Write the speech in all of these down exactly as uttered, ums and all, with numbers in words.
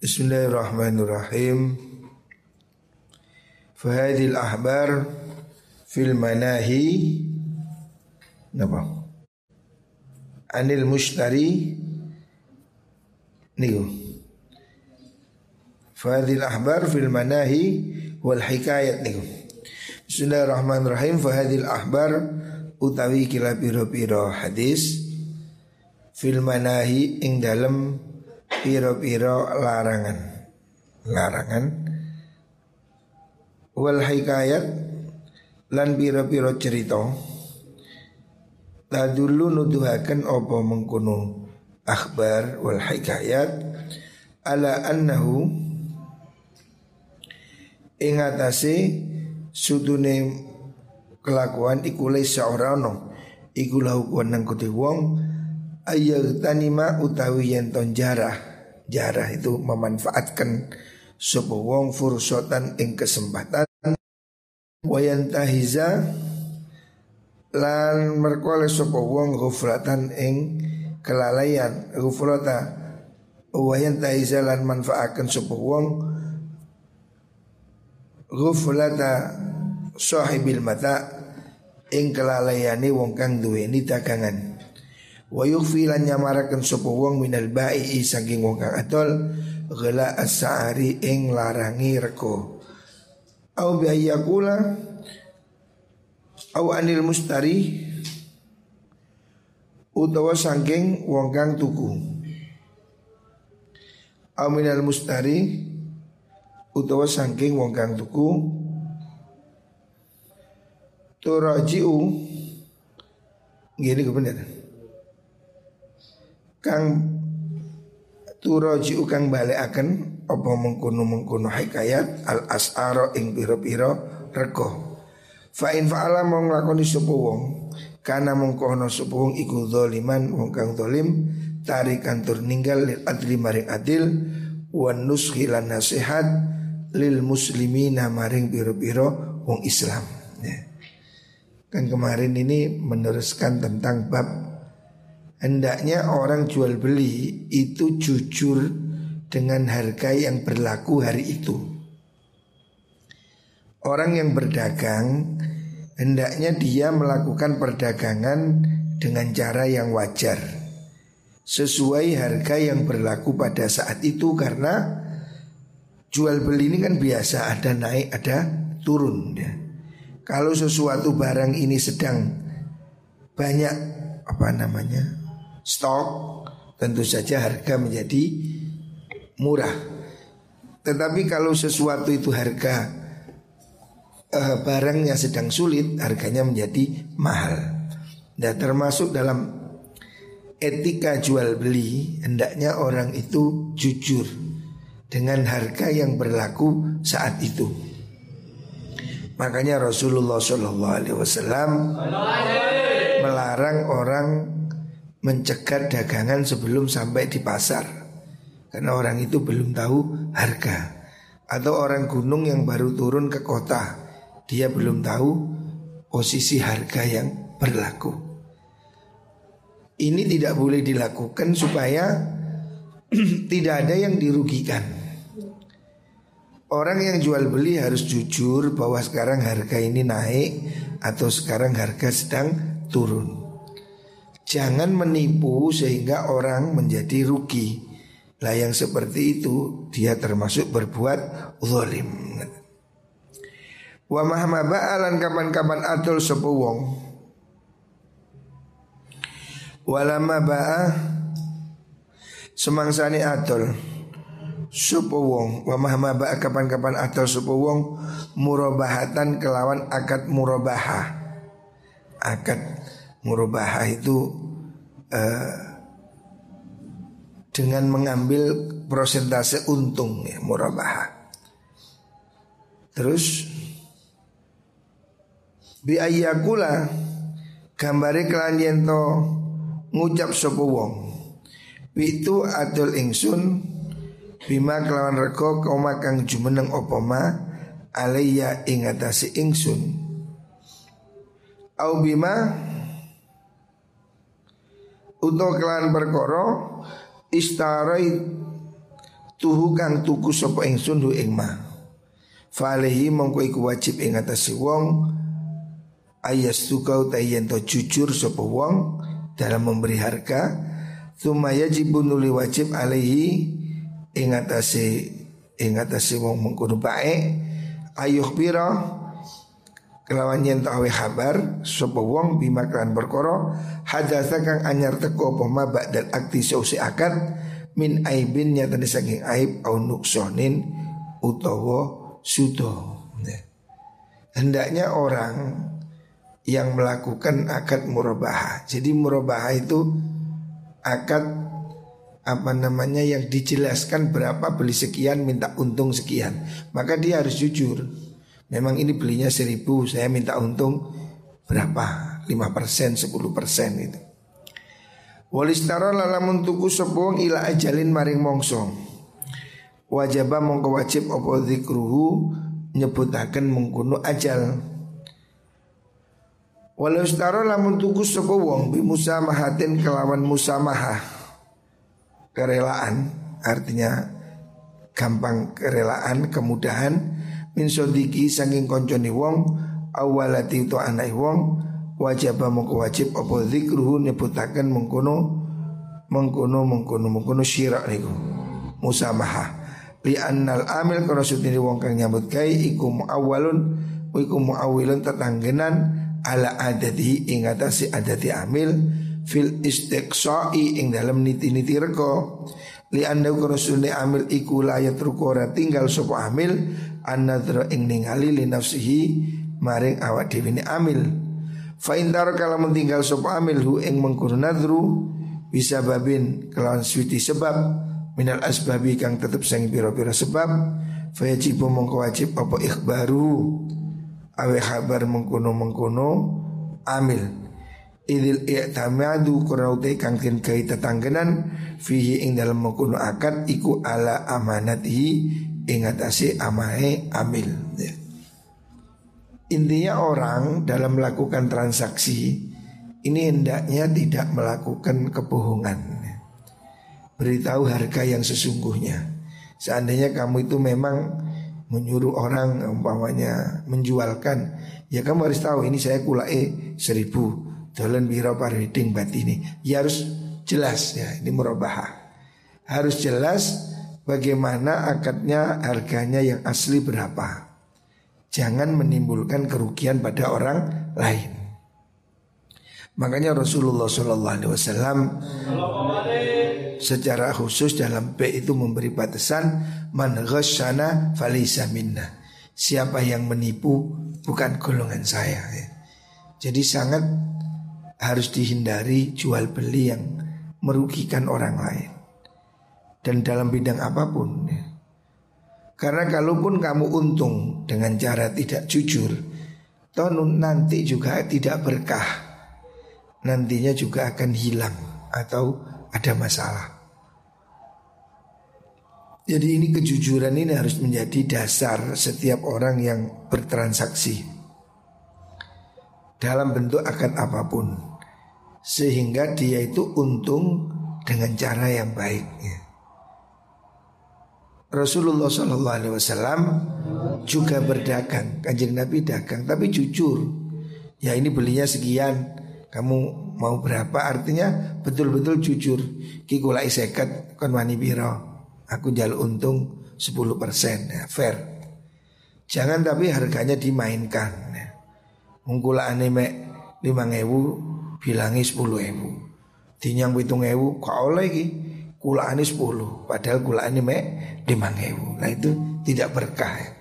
Bismillahirrahmanirrahim. Fahadil ahbar fil manahi napa? Anil mushtari niku. Fahadil ahbar fil manahi wal hikayat niku. Bismillahirrahmanirrahim. Fahadil ahbar utawi kila piro-piro hadis fil manahi ing dalem piro-piro larangan larangan wal hikayat lan piro-piro cerita tadulu nuduhaken apa mengkono akhbar wal hikayat ala annahu ing atase sudune kelakuan iku lesa ora ono iku lakuan nang kudu wong ayat tanima utawi yen ton jarah. Jarah itu memanfaatkan sebuah wong fursatan ing kesempatan wayantahiza lan merkole sebuah wong ghuflatan ing kelalaian ghuflata wayantahiza lan manfaatkan sebuah wong ghuflata sahibil mata ing kelalaiane wong kang duweni dagangan wa yukhfi lan nyamaraken sapa wong minal ba'i saking wong kang adol ghala as-sa'ari ing larangi rego au biayakula au anil mustari utawa saking wong kang tuku au minal mustari utawa saking wong kang tuku turaji'u ngene kebenaran kang turaji'u kang balekaken apa mengkono-mengkono hikayat al as'ara ing pira-pira rego fa in fa'ala mong lakoni sapa wong kana mongko ana sapa wong iku zaliman wong kang zalim tarikan tur ninggal lil adli maring adil wan nuskhi lan nasihat lil muslimina maring pira-pira wong Islam ya. Kan kemarin ini meneruskan tentang bab hendaknya orang jual beli itu jujur dengan harga yang berlaku hari itu. Orang yang berdagang hendaknya dia melakukan perdagangan dengan cara yang wajar, sesuai harga yang berlaku pada saat itu. Karena jual beli ini kan biasa ada naik ada turun ya. Kalau sesuatu barang ini sedang banyak apa namanya stok, tentu saja harga menjadi murah. Tetapi kalau sesuatu itu harga eh, barangnya sedang sulit, harganya menjadi mahal. Dan termasuk dalam etika jual beli, hendaknya orang itu jujur dengan harga yang berlaku saat itu. Makanya Rasulullah Shallallahu Alaihi Wasallam melarang orang mencegat dagangan sebelum sampai di pasar, karena orang itu belum tahu harga. Atau orang gunung yang baru turun ke kota, dia belum tahu posisi harga yang berlaku. Ini tidak boleh dilakukan supaya tidak ada yang dirugikan. Orang yang jual beli harus jujur bahwa sekarang harga ini naik atau sekarang harga sedang turun. Jangan menipu sehingga orang menjadi rugi. Lah yang seperti itu dia termasuk berbuat zalim. Wa mahma ba'alan kapan-kapan atul sapa wong. Walama ba'a semangsane atul sapa wong. Wa mahma ba'a kapan-kapan atul sapa wong murabahatan kelawan akad murabahah. Akad murabahah itu eh, dengan mengambil persentase untung ya, murabahah. Terus biayakula gambare kelan yen to ngucap sapa wong pitu adul ingsun bima kelawan rego koma kang jumeneng apa ma alaiya ing atase ingsun au bima untuk kelan perkara istarai tuhu kang tuku sapa ingsun hu ing ma. Falehi mongko iku wajib ing atase wong ayastu kau tayen to jujur sapa wong dalam memberi harga, tsumma yajibu nuli wajib alaihi ing atase ing atase wong mengko bae ayuh bira kelawan yen tawe kabar sapa wong bima kan perkara hadatsa kang anyar teko apa mabak dan akti sausi akad min aibin nyatane saking aib au nuksonin utawa sudo. Hendaknya orang yang melakukan akad murabahah. Jadi murabahah itu akad apa namanya yang dijelaskan berapa beli sekian minta untung sekian. Maka dia harus jujur. Memang ini belinya seribu, saya minta untung berapa? lima persen, sepuluh persen itu. Walistara lalamun tuku sepung ila ajalin maring mongso. Wajaba mongko wajib apa zikruhu nyebutaken mengkono ajal. Walistara lamun tuku sepung bi musamahatin kelawan musamahah. Kerelaan artinya gampang kerelaan, kemudahan min sodiki saking konconi wong awalati to anai wong wajaba mongko wajib apa zikruhu nyebutaken mengkono mengkono mengkono mengkono syirak niku musamahah li annal amil kana sudine wong kang nyambut gawe iku muawwalun iku muawwilun tetanggenan ala adati ing atase adati amil fil istiqsa'i ing dalem niti-niti rego li anda kurusune amil iku layat rukora tinggal sopo amil anadro ing ningali li nafsihi maring awak dewi ni amil fa indaro kalau mentinggal sopo amil hu ing mengkurunadru bisa babin kelawan suci sebab minal asbabi kang tetep sang biro-biro sebab fa yajibu mongko wajib apa ikhbaru awe kabar mengkono-mengkono amil idil i'tamadu kurautai kangkin kai tetanggenan fihi ing dalam mengkono akad iku ala amanatihi ingatasi amahe amil. Intinya orang dalam melakukan transaksi ini hendaknya tidak melakukan kebohongan. Beritahu harga yang sesungguhnya. Seandainya kamu itu memang menyuruh orang umpamanya menjualkan, ya kamu harus tahu ini saya kulae seribu dolan biro pariding batini. Ya harus jelas ya, ini murabahah. Harus jelas bagaimana akadnya, harganya yang asli berapa. Jangan menimbulkan kerugian pada orang lain. Makanya Rasulullah Sallallahu Alaihi Wasallam secara khusus dalam B itu memberi batasan man ghasyana falaysa minna. Siapa yang menipu bukan golongan saya. Jadi sangat harus dihindari jual beli yang merugikan orang lain dan dalam bidang apapun. Karena kalaupun kamu untung dengan cara tidak jujur, toh nanti juga tidak berkah, nantinya juga akan hilang atau ada masalah. Jadi ini kejujuran ini harus menjadi dasar setiap orang yang bertransaksi dalam bentuk akad apapun, sehingga dia itu untung dengan cara yang baik. Rasulullah Sallallahu Alaihi Wasallam juga berdagang, kanjeng Nabi dagang, tapi jujur. Ya ini belinya sekian, kamu mau berapa? Artinya betul-betul jujur. Kikulai seket konwani biro, aku jaluk untung sepuluh persen, ya, fair. Jangan tapi harganya dimainkan. Mungkula ane mek lima ewu bilangi sepuluh ewu, dinyang pitung ewu kau lagi kula ane sepuluh, padahal kula ane mek lima ewu. Nah itu tidak berkah, ya.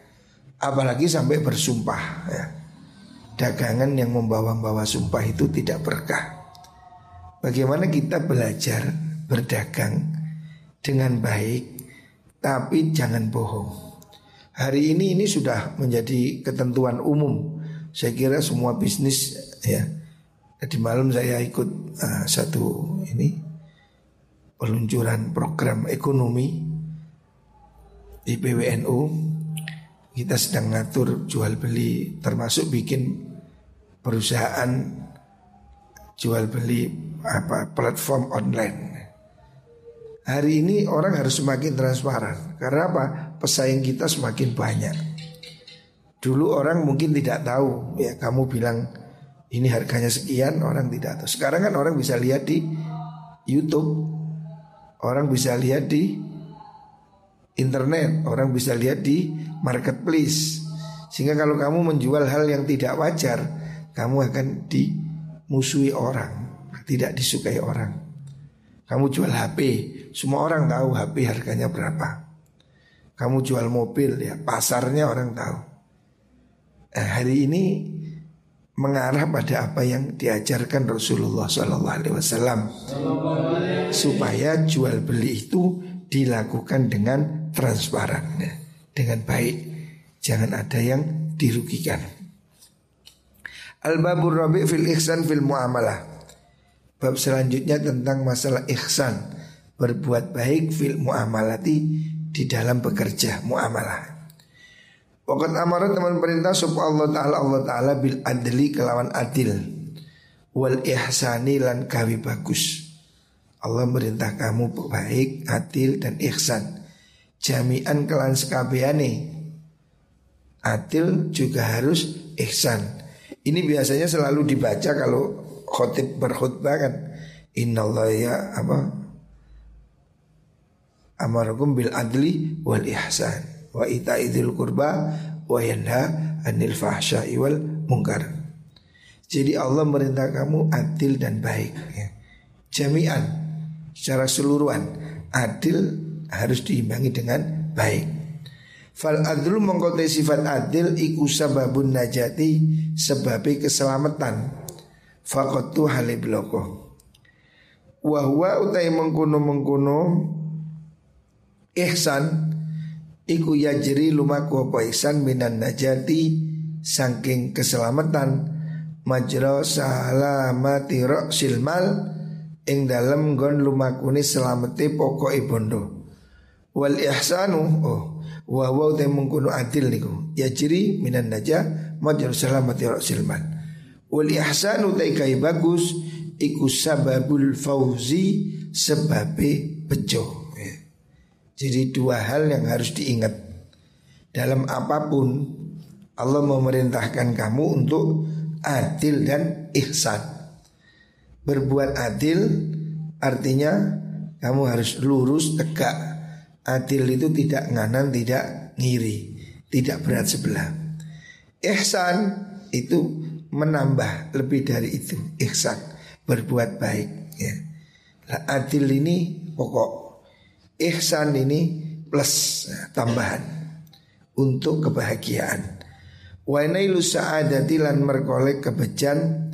Apalagi sampai bersumpah. Ya. Dagangan yang membawa-bawa sumpah itu tidak berkah. Bagaimana kita belajar berdagang dengan baik, tapi jangan bohong. Hari ini ini sudah menjadi ketentuan umum. Saya kira semua bisnis ya. Tadi malam saya ikut uh, satu ini peluncuran program ekonomi di P W N U. Kita sedang ngatur jual beli, termasuk bikin perusahaan jual beli apa platform online. hari ini orang harus semakin transparan. Karena apa? Pesaing kita semakin banyak. Dulu orang mungkin tidak tahu, ya kamu bilang ini harganya sekian, orang tidak tahu. Sekarang kan orang bisa lihat di YouTube, orang bisa lihat di internet, orang bisa lihat di marketplace. Sehingga kalau kamu menjual hal yang tidak wajar, kamu akan dimusuhi orang, tidak disukai orang. Kamu jual H P, semua orang tahu H P harganya berapa. Kamu jual mobil, ya pasarnya orang tahu. Nah, hari ini mengarah pada apa yang diajarkan Rasulullah shallallahu alaihi wasallam, supaya jual beli itu dilakukan dengan transparan, dengan baik, jangan ada yang dirugikan. Al-babur rabi' fil ihsan fil mu'amalah. Bab selanjutnya tentang masalah ihsan, berbuat baik fil mu'amalati, di dalam bekerja mu'amalah. Waqad amara teman perintah supaya Allah Ta'ala Allah Ta'ala bil adli kelawan adil, wal ihsani lan gawe bagus. Allah merintah kamu baik, adil dan ihsan, jami'an kelan sekabehane. Adil juga harus ihsan. Ini biasanya selalu dibaca kalau khotib berkhutbah kan, innallaha ya apa amarakum bil adli wal ihsan wa ita'idil kurba wa yanha anil fahsya'i wal mungkar. Jadi Allah merintah kamu adil dan baik, ya. Jami'an, secara seluruhan. Adil harus diimbangi dengan baik. Fal adlu mengkotai sifat adil iku sababun najati, sebabe keselamatan. Faqatu halibloko wa huwa utai mengkuno-mengkuno ihsan iku yajri lumaku poisan minan najati, saking keselamatan, majra salamati ra'sil mal, ing dalem gon lumakune selamete pokoke bondo. Wal ihsanu oh wa wa te mungkunu adil niku yajri minan najah majra salamati ra'sil mal. Wal ihsanu te kai bagus iku sababul fauzi, sebabe bejo. Jadi dua hal yang harus diingat. Dalam apapun Allah memerintahkan kamu untuk adil dan ihsan. Berbuat adil artinya kamu harus lurus, tegak. Adil itu tidak nganan, tidak ngiri, tidak berat sebelah. Ihsan itu menambah lebih dari itu. Ihsan, berbuat baik, ya. Nah, adil ini pokok, ihsan ini plus, tambahan untuk kebahagiaan. Wa nailu sa'adati lan merkolek kebejan,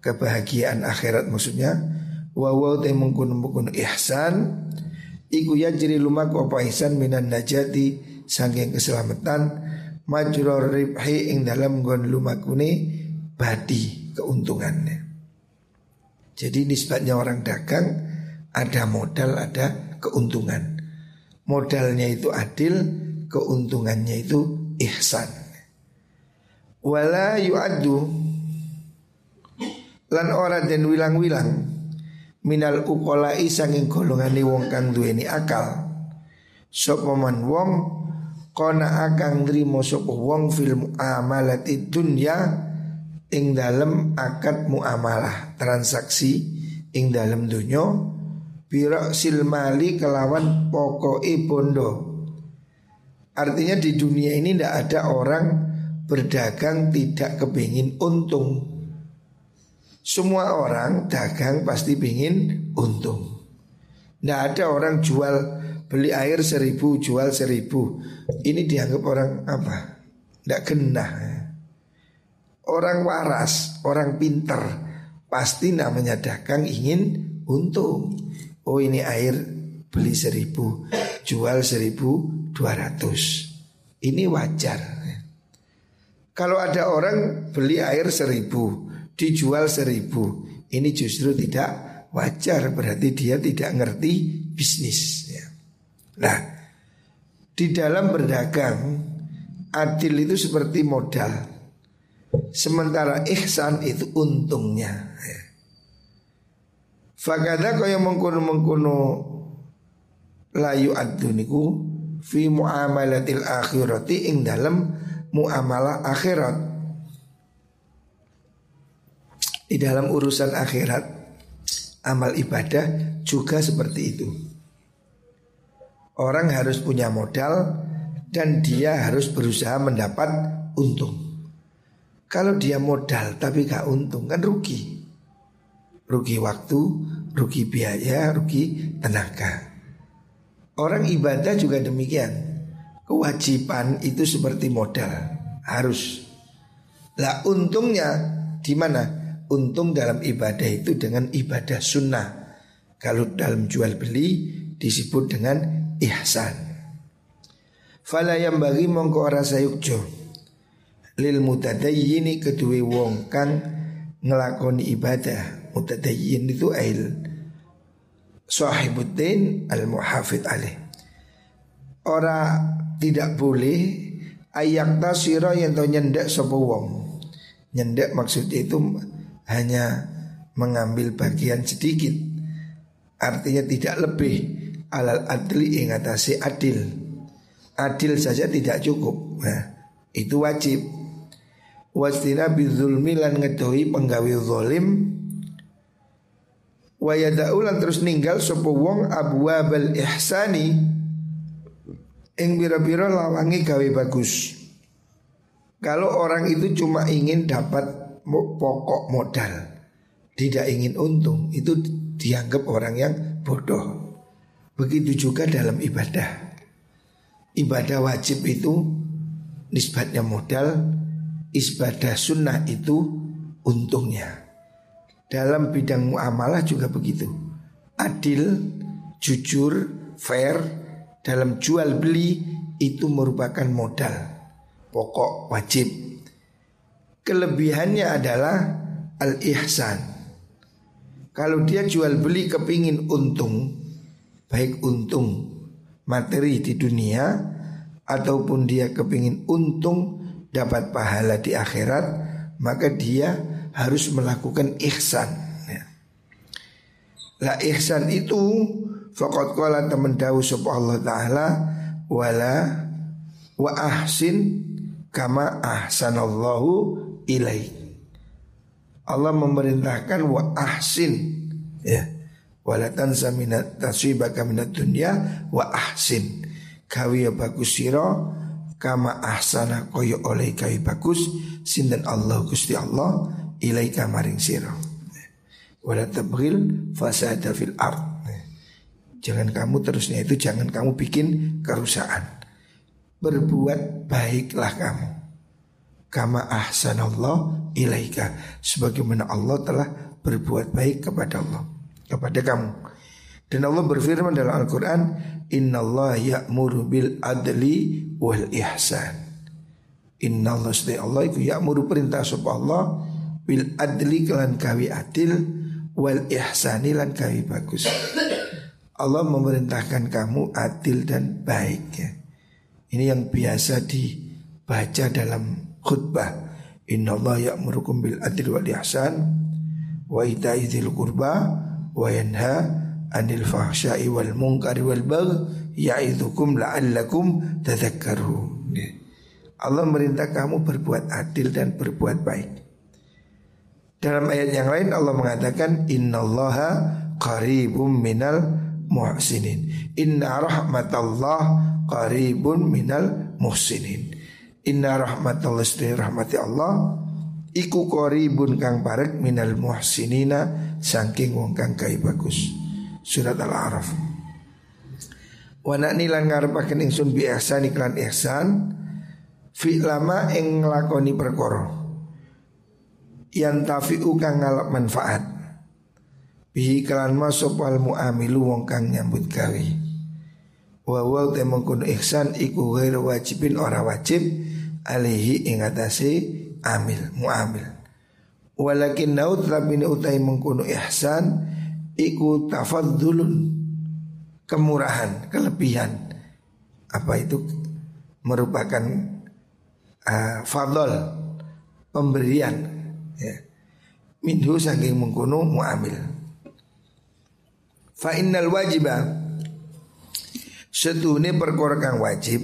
kebahagiaan akhirat maksudnya. Wa wa te mengkun-mengkun ihsan iku yajri lumaku apa ihsan minan najati, saking keselamatan, majrur ribhi ing dalam gon lumakune badi, keuntungannya. Jadi nisbatnya orang dagang ada modal, ada keuntungan. Modalnya itu adil, keuntungannya itu ihsan. Wala yu'addu lan ora den wilang-wilang minal uqala'i sanging golongane wong kang duweni akal. Sapa man wong kana akang nrimo sapa wong fil muamalati dunya, ing dalem akad muamalah, transaksi ing dalem dunya, biro silmali kelawan pokoke bondo. Artinya di dunia ini tidak ada orang berdagang tidak kepingin untung. Semua orang dagang pasti pingin untung. Tidak ada orang jual beli air seribu jual seribu. Ini dianggap orang apa? Tidak genah. Orang waras, orang pinter pasti namanya dagang ingin untung. Oh ini air beli seribu, jual seribu dua ratus. Ini wajar. Kalau ada orang beli air seribu, dijual seribu, ini justru tidak wajar. Berarti dia tidak ngerti bisnis. Nah, di dalam berdagang adil itu seperti modal, sementara ihsan itu untungnya. Fakada kaya mengkono-mengkono layu aduniku fi muamalatil akhirati ing dalam muamalah akhirat, di dalam urusan akhirat amal ibadah juga seperti itu. Orang harus punya modal dan dia harus berusaha mendapat untung. Kalau dia modal tapi gak untung kan rugi. Rugi waktu, rugi biaya, rugi tenaga. Orang ibadah juga demikian. Kewajiban itu seperti modal, harus. Lah untungnya di mana? Untung dalam ibadah itu dengan ibadah sunnah. Kalau dalam jual beli disebut dengan ihsan. Fala yambaghi mongko ora sayukjo lil mutadayyini kedue wong kang nglakoni ibadah. Mutadayyin itu ail sahibuddin al muhafid alaih. Ora tidak boleh ayak tasira yang to nyendak sapa wong. Nyendak maksudnya itu hanya mengambil bagian sedikit, artinya tidak lebih. Alal adli ing atase adil. Adil saja tidak cukup. Nah, itu wajib. Wastina bizulmi lan ngedohi penggawe zalim. Wa yada'ulan terus ninggal sapa wong abwabal ihsani ing bira-bira lawangi gawe bagus. Kalau orang itu cuma ingin dapat pokok modal, tidak ingin untung, itu dianggap orang yang bodoh. Begitu juga dalam ibadah. Ibadah wajib itu nisbatnya modal, ibadah sunnah itu untungnya. Dalam bidang muamalah juga begitu. Adil, jujur, fair dalam jual beli itu merupakan modal, pokok wajib. Kelebihannya adalah al-ihsan. Kalau dia jual beli kepingin untung, baik untung materi di dunia ataupun dia kepingin untung dapat pahala di akhirat, maka dia harus melakukan ihsan. La ihsan itu faqad qala teman dawu sapa Allah Ta'ala wala wa ahsin kama ahsanallahu ilaih. Allah memerintahkan wa ahsin ya. Wala tansa minat tasibaka minat dunya wa ahsin. Kawi ya bagus siro kama ahsana koyo oleh kawi bagus sinden Allah Gusti Allah ilaih kamaring siro. Wala tabghil fasada fil ard. Jangan kamu terusnya itu jangan kamu bikin kerusakan. Berbuat baiklah kamu kama ahsanallahu ilaika sebagaimana Allah telah berbuat baik kepada Allah kepada kamu. Dan Allah berfirman dalam Al-Qur'an, innallaha ya'muru bil adli wal ihsan. Innallaha sediallahu ya'muru perintah sapa Allah bil adli kelan kawi adil wal ihsani lan kawi bagus. Allah memerintahkan kamu adil dan baik ya. Ini yang biasa dibaca dalam khutbah. Innallaha ya'murukum bil adli wal ihsan wa ita'i dzil qurba wa yanha 'anil fahsya'i wal munkari wal baghi ya'idukum la'allakum tadhakkarun. Allah merintah kamu berbuat adil dan berbuat baik. Dalam ayat yang lain Allah mengatakan innallaha qaribum minal muhsinin. Inna rahmatallahi qaribun minal muhsinin. Inna rahmatallah sri rahmati Allah iku qaribun kang parek minal muhsinina saking wong kang kae bagus. Surat Al-A'raf. Wa nanilan ngarepaken ingsun bi ihsan iklan ihsan fi lama ing nglakoni perkara yantafi'u kang ngalap manfaat bihi kelan masopal muamilu wong kang nyambut gawe. Wa wa temengkun ihsan iku ghair wajibin ora wajib alihi ingatasi amil muamil. Walakin naud labini utai mengkuno ihsan iku tafadzulun kemurahan kelebihan. Apa itu? Merupakan uh, fadl pemberian ya. Minhu saking mengkuno muamil. Fa innal wajibah seduhune perkara kang wajib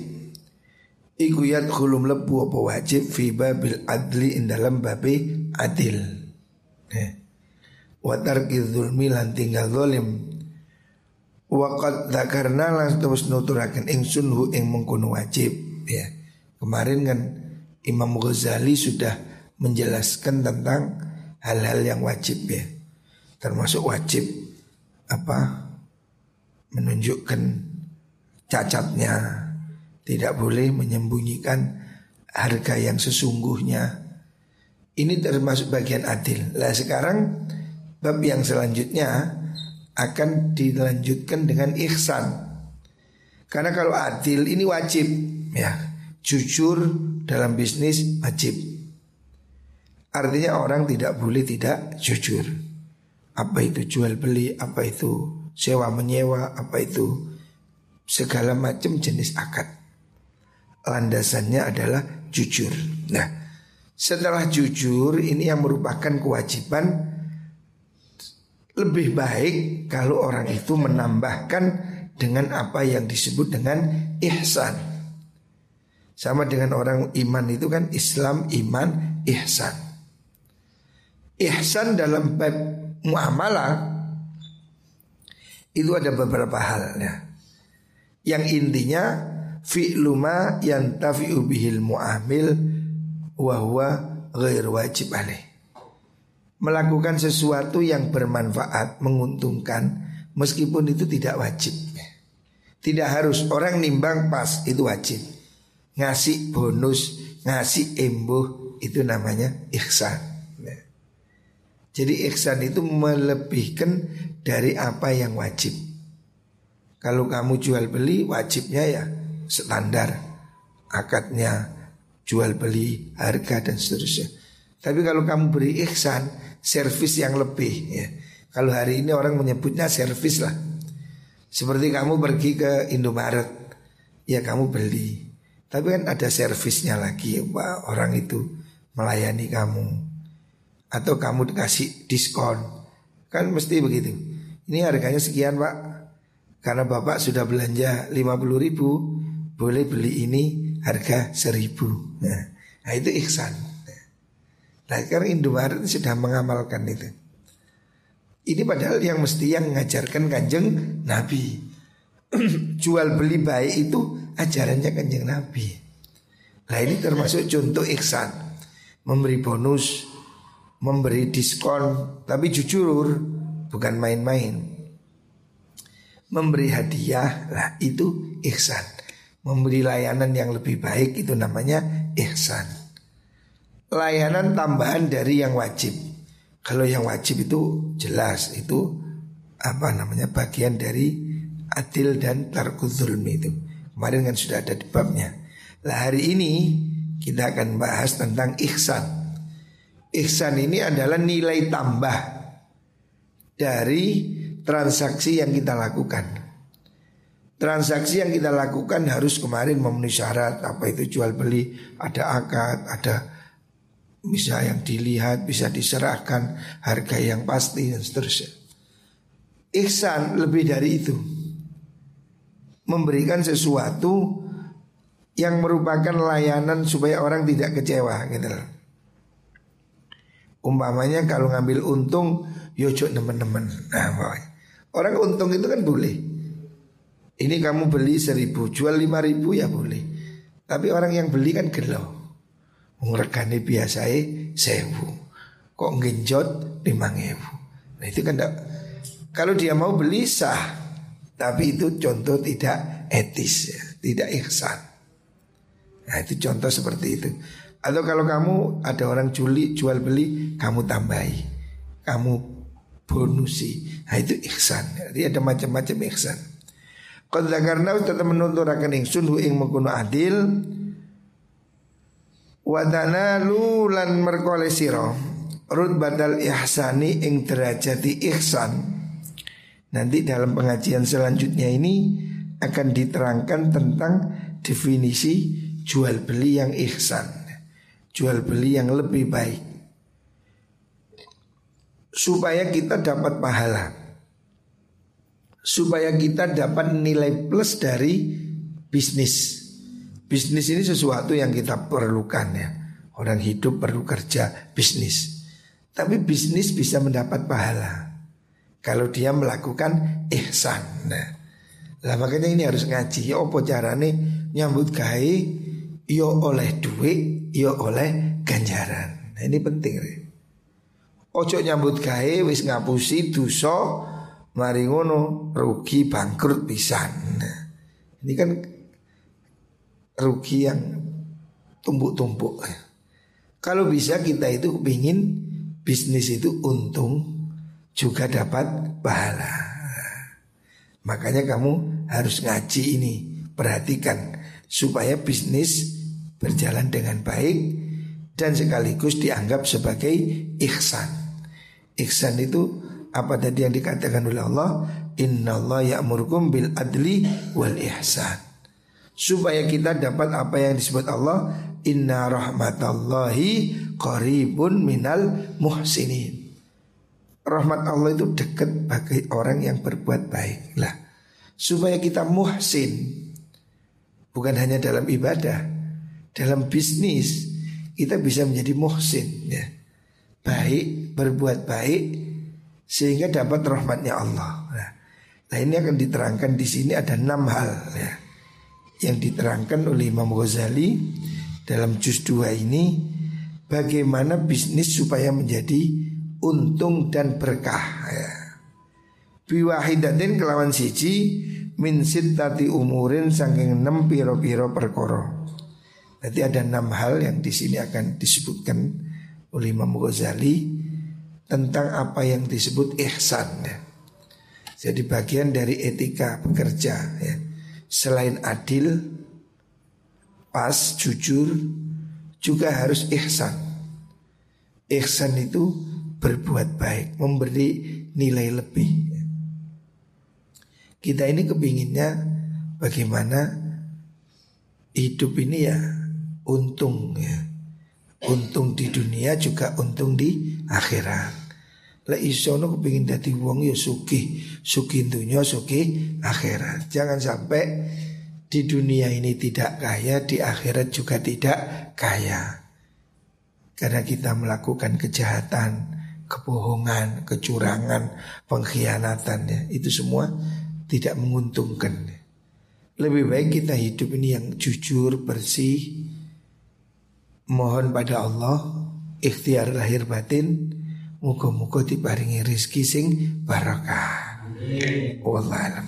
iku yadkhulu mlebu apa wajib fi babil adli ing dalam babi adil. Eh. Wa tarkiz zulmi lan tinggal zalim. Wa qad dzakarna lan terus nuturaken ingsun hu ing mengkono wajib ya. Kemarin kan Imam Ghazali sudah menjelaskan tentang hal-hal yang wajib ya. Termasuk wajib apa? Menunjukkan cacatnya, tidak boleh menyembunyikan harga yang sesungguhnya. Ini termasuk bagian adil. Nah sekarang bab yang selanjutnya akan dilanjutkan dengan ihsan. Karena kalau adil ini wajib ya. Jujur dalam bisnis wajib. Artinya orang tidak boleh tidak jujur. Apa itu jual beli, apa itu sewa menyewa, apa itu segala macam jenis akad. Landasannya adalah jujur. Nah, setelah jujur ini yang merupakan kewajiban. Lebih baik kalau orang itu menambahkan dengan apa yang disebut dengan ihsan. Sama dengan orang iman itu kan Islam, iman, ihsan. Ihsan dalam bab muamalah itu ada beberapa hal ya. Yang intinya fi'lu ma yantafi'u bihil mu'amil wa huwa ghair wajib alaih. Melakukan sesuatu yang bermanfaat, menguntungkan meskipun itu tidak wajib. Tidak harus orang nimbang pas itu wajib. Ngasih bonus, ngasih embuh itu namanya ihsan. Jadi ihsan itu melebihkan dari apa yang wajib. Kalau kamu jual beli wajibnya ya standar akadnya jual beli harga dan seterusnya. Tapi kalau kamu beri ihsan servis yang lebih ya. Kalau hari ini orang menyebutnya servis lah. Seperti kamu pergi ke Indomaret ya kamu beli. Tapi kan ada servisnya lagi ya, orang itu melayani kamu. Atau kamu dikasih diskon. Kan mesti begitu. Ini harganya sekian pak, karena bapak sudah belanja lima puluh ribu, boleh beli ini harga seribu. Nah, nah itu ihsan. Nah karena Indomaret sudah mengamalkan itu. Ini padahal yang mesti yang mengajarkan Kanjeng Nabi. Jual beli baik itu ajarannya Kanjeng Nabi. Nah ini termasuk contoh ihsan. Memberi bonus, memberi diskon tapi jujur, bukan main-main. Memberi hadiah lah itu ihsan. Memberi layanan yang lebih baik itu namanya ihsan. Layanan tambahan dari yang wajib. Kalau yang wajib itu jelas itu apa namanya bagian dari adil dan tarkuz zulmi itu. Kemarin kan sudah ada di babnya. Lah hari ini kita akan bahas tentang ihsan. Ihsan ini adalah nilai tambah dari transaksi yang kita lakukan. Transaksi yang kita lakukan harus kemarin memenuhi syarat. Apa itu jual beli, ada akad, ada bisa yang dilihat, bisa diserahkan, harga yang pasti dan seterusnya. Ihsan lebih dari itu. Memberikan sesuatu yang merupakan layanan supaya orang tidak kecewa gitu loh. Umpamanya kalau ngambil untung yojok temen-temen. Nah, orang untung itu kan boleh. Ini kamu beli seribu, jual lima ribu ya boleh. Tapi orang yang beli kan gelo. Mengregani biasanya sewu. Kok ngenjot lima ribu. Nah itu kan tak. Kalau dia mau beli sah. Tapi itu contoh tidak etis ya. Tidak ihsan. Nah itu contoh seperti itu. Atau kalau kamu ada orang juli jual beli kamu tambahi, kamu bonusi. Nah itu ihsan. Jadi ada macam-macam ihsan. Qadza karna tetap menuturakan ingsun hu ing mengkono adil wa tanalu lan merkole sira rutbatal ihsani ing derajati ihsan. Nanti dalam pengajian selanjutnya ini akan diterangkan tentang definisi jual beli yang ihsan. Jual beli yang lebih baik supaya kita dapat pahala. supaya kita dapat nilai plus dari bisnis. Bisnis ini sesuatu yang kita perlukan ya. Orang hidup perlu kerja bisnis. Tapi bisnis bisa mendapat pahala kalau dia melakukan ihsan. Nah, lah makanya ini harus ngaji. Ya apa carane nyambut gawe yo oleh duit, yo oleh ganjaran. Nah, ini penting. Ya. Ojo nyambut gawe wis ngapusi dosa mari ngono rugi bangkrut pisan. Nah, ini kan rugi yang tumpuk-tumpuk. Kalau bisa kita itu ingin bisnis itu untung juga dapat pahala. Makanya kamu harus ngaji ini, perhatikan supaya bisnis berjalan dengan baik dan sekaligus dianggap sebagai ihsan. Ihsan itu apa tadi yang dikatakan oleh Allah, innallaha ya'murukum bil adli wal ihsan. Supaya kita dapat apa yang disebut Allah, inna rahmatallahi qaribun minal muhsinin. Rahmat Allah itu dekat bagi orang yang berbuat baik. Lah, supaya kita muhsin, bukan hanya dalam ibadah, dalam bisnis kita bisa menjadi muhsin ya. Baik, berbuat baik sehingga dapat rahmatnya Allah. Nah, nah ini akan diterangkan di sini ada enam hal ya, yang diterangkan oleh Imam Ghazali dalam juz dua ini, bagaimana bisnis supaya menjadi untung dan berkah ya. Biwahidatin kelawan siji min sittati umurin saking enam piro-piro perkoro. Nanti ada enam hal yang di sini akan disebutkan oleh Imam Ghazali tentang apa yang disebut ihsan ya. Jadi bagian dari etika bekerja ya. Selain adil, pas, jujur, juga harus ihsan. Ihsan itu berbuat baik, memberi nilai lebih. Kita ini kepinginnya bagaimana hidup ini ya untung ya. Untung di dunia juga untung di akhirat. Lek isono kepingin dadi wong ya sugih, sugih dunya, sugih akhirat. Jangan sampai di dunia ini tidak kaya, di akhirat juga tidak kaya. Karena kita melakukan kejahatan, kebohongan, kecurangan, pengkhianatan ya, itu semua tidak menguntungkan. Lebih baik kita hidup ini yang jujur, bersih. Mohon pada Allah ikhtiar lahir batin. Muga-muga diparingi rezeki sing barakah. Amin. Wallah alam.